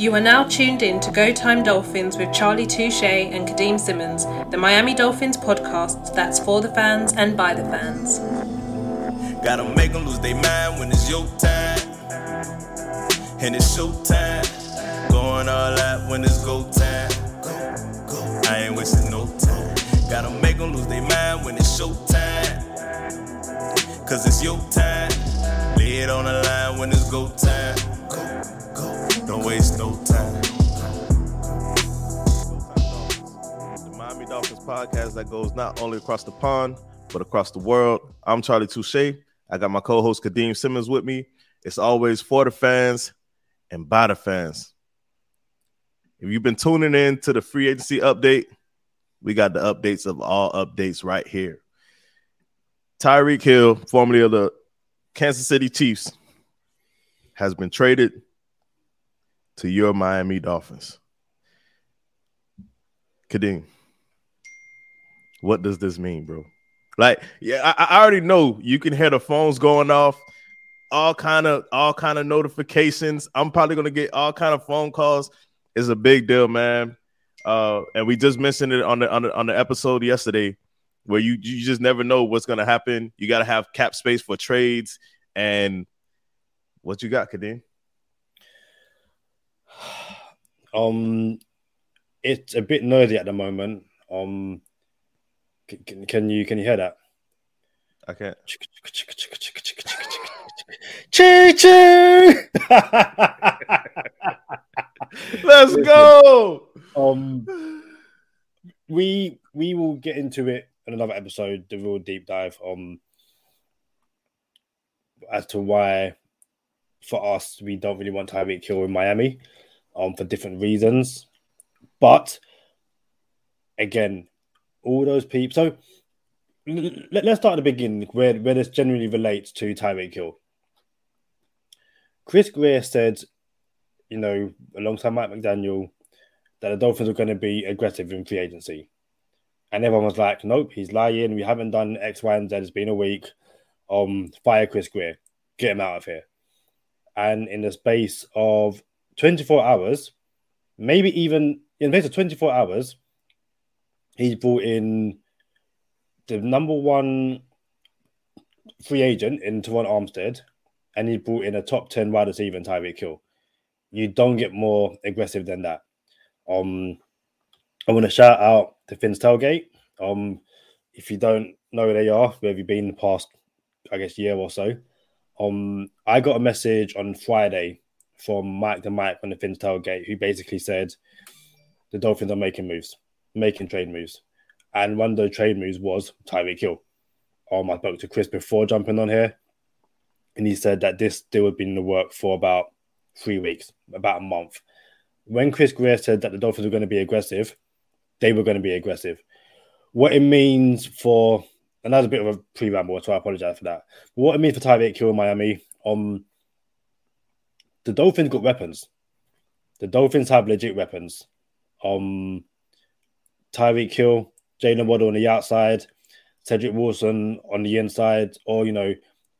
You are now tuned in to Go Time Dolphins with Charlie Touche and Kadeem Simmons, the Miami Dolphins podcast that's for the fans and by the fans. Gotta make them lose their mind when it's your time. And it's showtime. Going all out when it's go time. Go. I ain't wasting no time. Gotta make them lose their mind when it's showtime. Cause it's your time. Lay it on the line when it's go time. Don't waste no time. The Miami Dolphins podcast that goes not only across the pond, but across the world. I'm Charlie Touche. I got my co-host Kadeem Simmons with me. It's always for the fans and by the fans. If you've been tuning in to the free agency update, we got the updates of all updates right here. Tyreek Hill, formerly of the Kansas City Chiefs, has been traded to your Miami Dolphins. Kadeem, what does this mean, bro? Like, yeah, I already know you can hear the phones going off, all kind of notifications. I'm probably gonna get all kind of phone calls. It's a big deal, man. And we just mentioned it on the episode yesterday, where you just never know what's gonna happen. You gotta have cap space for trades, and what you got, Kadeem? It's a bit nerdy at the moment. Can you hear that? I can't. Choo choo. Let's go. We will get into it in another episode, the real deep dive as to why for us we don't really want Tyreek Hill in Miami. For different reasons, but again, all those people. So let's start at the beginning, where this generally relates to Tyreek Hill. Chris Greer said, alongside Mike McDaniel, that the Dolphins were going to be aggressive in free agency, and everyone was like, "Nope, he's lying. We haven't done X, Y, and Z. It's been a week. Fire Chris Greer, get him out of here." And in the space of 24 hours, maybe even in the space of 24 hours, he's brought in the number one free agent in Terron Armstead, and he brought in a top 10 wide receiver in Tyreek Hill. You don't get more aggressive than that. I want to shout out to Finn's Tailgate. If you don't know where they are, where have you been the past, I guess, year or so? I got a message on Friday from Mike the Mike on the Finn's Tailgate, who basically said the Dolphins are making trade moves. And one of those trade moves was Tyreek Hill. I spoke to Chris before jumping on here, and he said that this deal had been in the work for about 3 weeks, about a month. When Chris Greer said that the Dolphins were going to be aggressive, they were going to be aggressive. What it means for, and that was a bit of a pre-ramble, so I apologize for that. But what it means for Tyreek Hill in Miami, the Dolphins got weapons. The Dolphins have legit weapons. Tyreek Hill, Jalen Waddle on the outside, Cedric Wilson on the inside, or,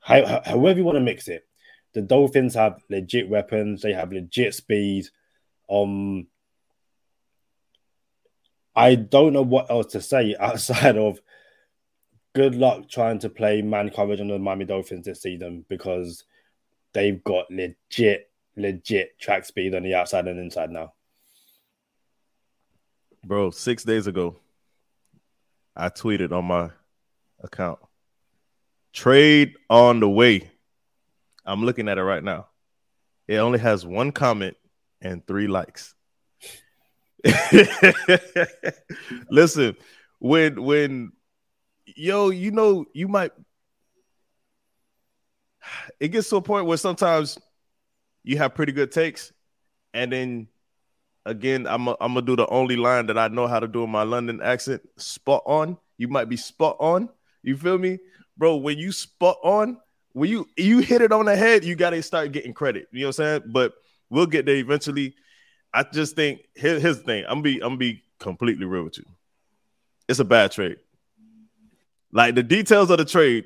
however you want to mix it. The Dolphins have legit weapons. They have legit speed. I don't know what else to say outside of good luck trying to play man coverage on the Miami Dolphins this season, because they've got legit track speed on the outside and inside now. Bro, 6 days ago, I tweeted on my account, trade on the way. I'm looking at it right now. It only has one comment and 3 likes. Listen, it gets to a point where sometimes you have pretty good takes, and then again, I'm gonna do the only line that I know how to do in my London accent. Spot on. You might be spot on. You feel me, bro? When you spot on, when you hit it on the head, you gotta start getting credit. You know what I'm saying? But we'll get there eventually. I just think here's the thing. I'm gonna be completely real with you. It's a bad trade. Like, the details of the trade,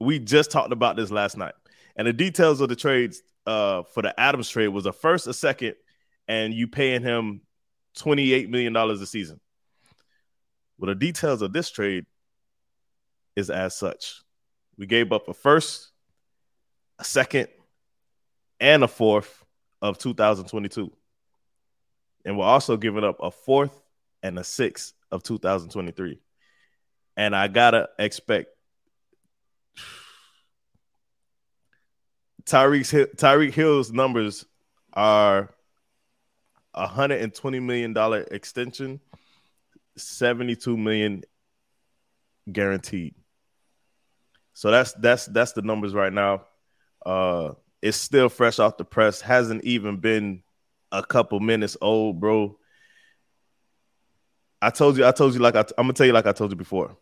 we just talked about this last night. And the details of the trades for the Adams trade was a first, a second, and you paying him $28 million a season. Well, the details of this trade is as such. We gave up a first, a second, and a fourth of 2022. And we're also giving up a fourth and a sixth of 2023. And I got to expect Tyreek Hill's numbers are $120 million extension, $72 million guaranteed. So that's the numbers right now. It's still fresh off the press. Hasn't even been a couple minutes old, bro. I told you like I'm going to tell you like I told you before.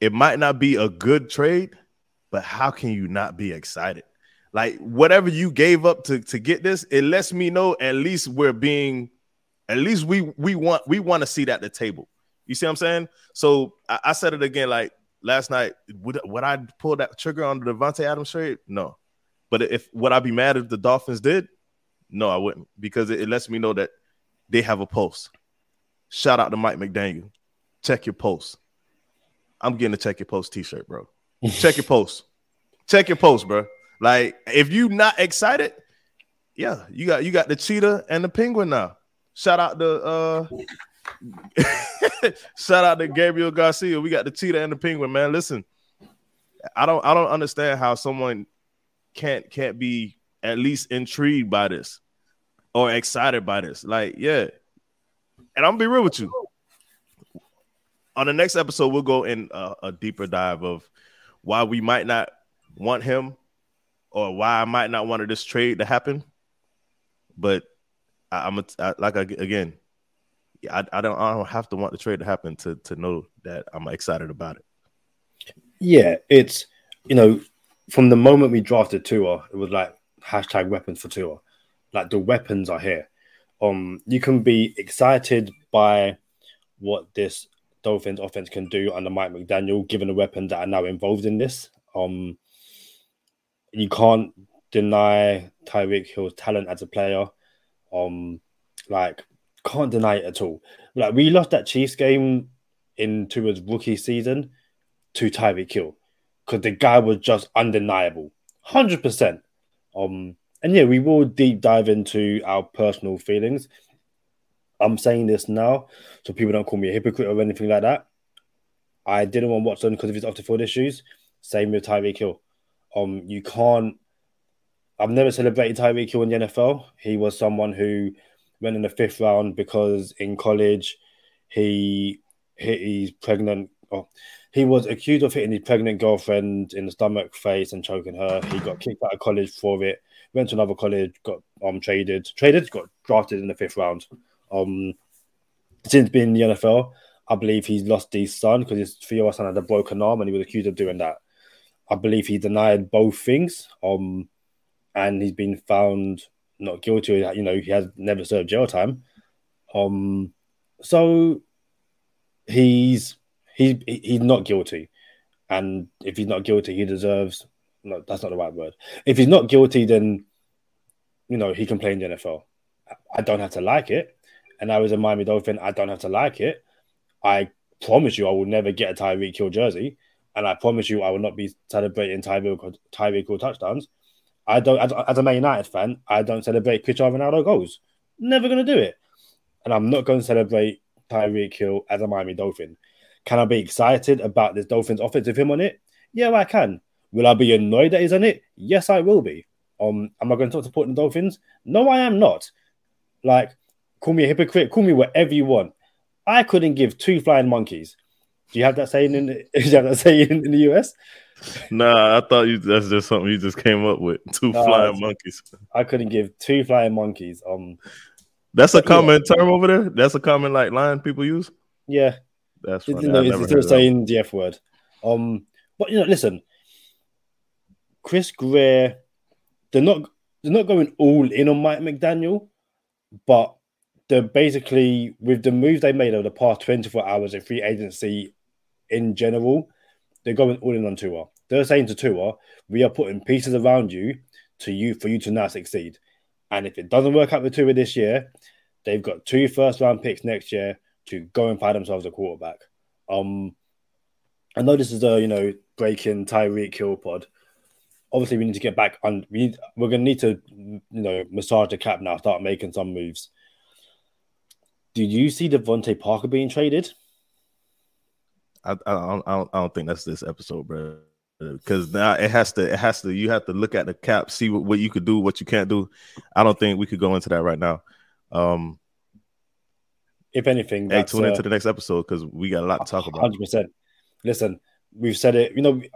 It might not be a good trade, but how can you not be excited? Like, whatever you gave up to get this, it lets me know at least we want to seat at the table. You see what I'm saying? So I said it again, like last night, would I pull that trigger on the Devontae Adams trade? No. But would I be mad if the Dolphins did? No, I wouldn't, because it lets me know that they have a pulse. Shout out to Mike McDaniel. Check your pulse. I'm getting a Check Your Pulse t-shirt, bro. Check your pulse. Check your pulse, bro. Like, if you not excited, yeah, you got the cheetah and the penguin now. Shout out to Gabriel Garcia. We got the cheetah and the penguin, man. Listen, I don't understand how someone can't be at least intrigued by this or excited by this. Like, yeah. And I'm gonna be real with you. On the next episode, we'll go in a deeper dive of why we might not want him or why I might not want this trade to happen. But I don't have to want the trade to happen to know that I'm excited about it. Yeah, it's, you know, from the moment we drafted Tua, it was like hashtag weapons for Tua. Like, the weapons are here. You can be excited by what this Dolphins offense can do under Mike McDaniel, given the weapons that are now involved in this. You can't deny Tyreek Hill's talent as a player. Can't deny it at all. Like, we lost that Chiefs game into his rookie season to Tyreek Hill because the guy was just undeniable, 100%. And yeah, we will deep dive into our personal feelings. I'm saying this now so people don't call me a hypocrite or anything like that. I didn't want Watson because of his off-the-field issues. Same with Tyreek Hill. You can't... I've never celebrated Tyreek Hill in the NFL. He was someone who went in the 5th round because in college he hit his pregnant... Oh, he was accused of hitting his pregnant girlfriend in the stomach, face, and choking her. He got kicked out of college for it. Went to another college, got traded. Traded, got drafted in the 5th round. Since being in the NFL, I believe he's lost his son because his 3-year-old son had a broken arm and he was accused of doing that. I believe he denied both things, and he's been found not guilty. You know, he has never served jail time. So he's not guilty, and if he's not guilty, he deserves. No, that's not the right word. If he's not guilty, then you know he can play in the NFL. I don't have to like it. And I was a Miami Dolphin. I don't have to like it. I promise you I will never get a Tyreek Hill jersey. And I promise you I will not be celebrating Tyreek Hill touchdowns. I don't. As a Man United fan, I don't celebrate Cristiano Ronaldo goals. Never going to do it. And I'm not going to celebrate Tyreek Hill as a Miami Dolphin. Can I be excited about this Dolphins offense with him on it? Yeah, I can. Will I be annoyed that he's on it? Yes, I will be. Am I going to stop supporting the Dolphins? No, I am not. Like... Call me a hypocrite. Call me whatever you want. I couldn't give two flying monkeys. Do you have that saying in the US? Nah, I thought that's just something you just came up with. Flying monkeys. I couldn't give two flying monkeys. That's a common term over there. That's a common like line people use. Yeah, that's funny. It's still saying the F word. But you know, listen, Chris Greer, they're not going all in on Mike McDaniel, but. They're basically, with the moves they made over the past 24 hours in free agency in general, they're going all in on Tua. They're saying to Tua, we are putting pieces around you for you to now succeed. And if it doesn't work out with Tua this year, they've got 2 first-round picks next year to go and find themselves a quarterback. I know this is a, breaking Tyreek Hill pod. Obviously, we need to get back on. We're going to need to, massage the cap now, start making some moves. Do you see Devontae Parker being traded? I don't think that's this episode, bro. Because now it has to. You have to look at the cap, see what you could do, what you can't do. I don't think we could go into that right now. If anything, tune into the next episode because we got a lot to talk about. 100%. Listen, we've said it.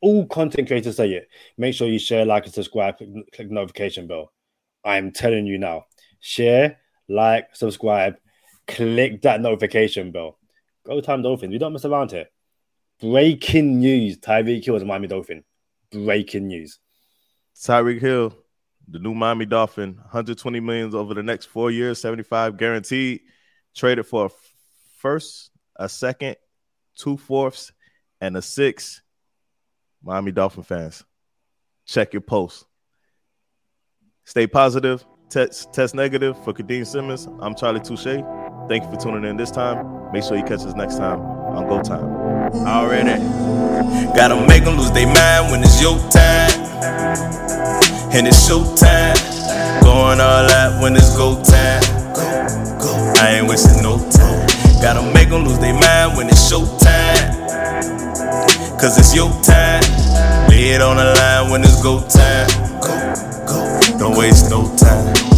All content creators say it. Make sure you share, like, and subscribe. Click the notification bell. I am telling you now. Share, like, subscribe. Click that notification bell. Go Time Dolphins. We don't mess around here. Breaking news. Tyreek Hill is a Miami Dolphin. Breaking news. Tyreek Hill, the new Miami Dolphin. $120 million over the next 4 years. $75 guaranteed. Traded for a first, a second, 2 fourths, and a sixth. Miami Dolphin fans, check your posts. Stay positive. Test negative for Kadeem Simmons. I'm Charlie Touche. Thank you for tuning in this time. Make sure you catch us next time on Go Time. Already. Gotta make them lose their mind when it's your time. And it's your time. Going all out when it's go time. I ain't wasting no time. Gotta make them lose their mind when it's your time. Cause it's your time. Lay it on the line when it's go time. Don't waste no time.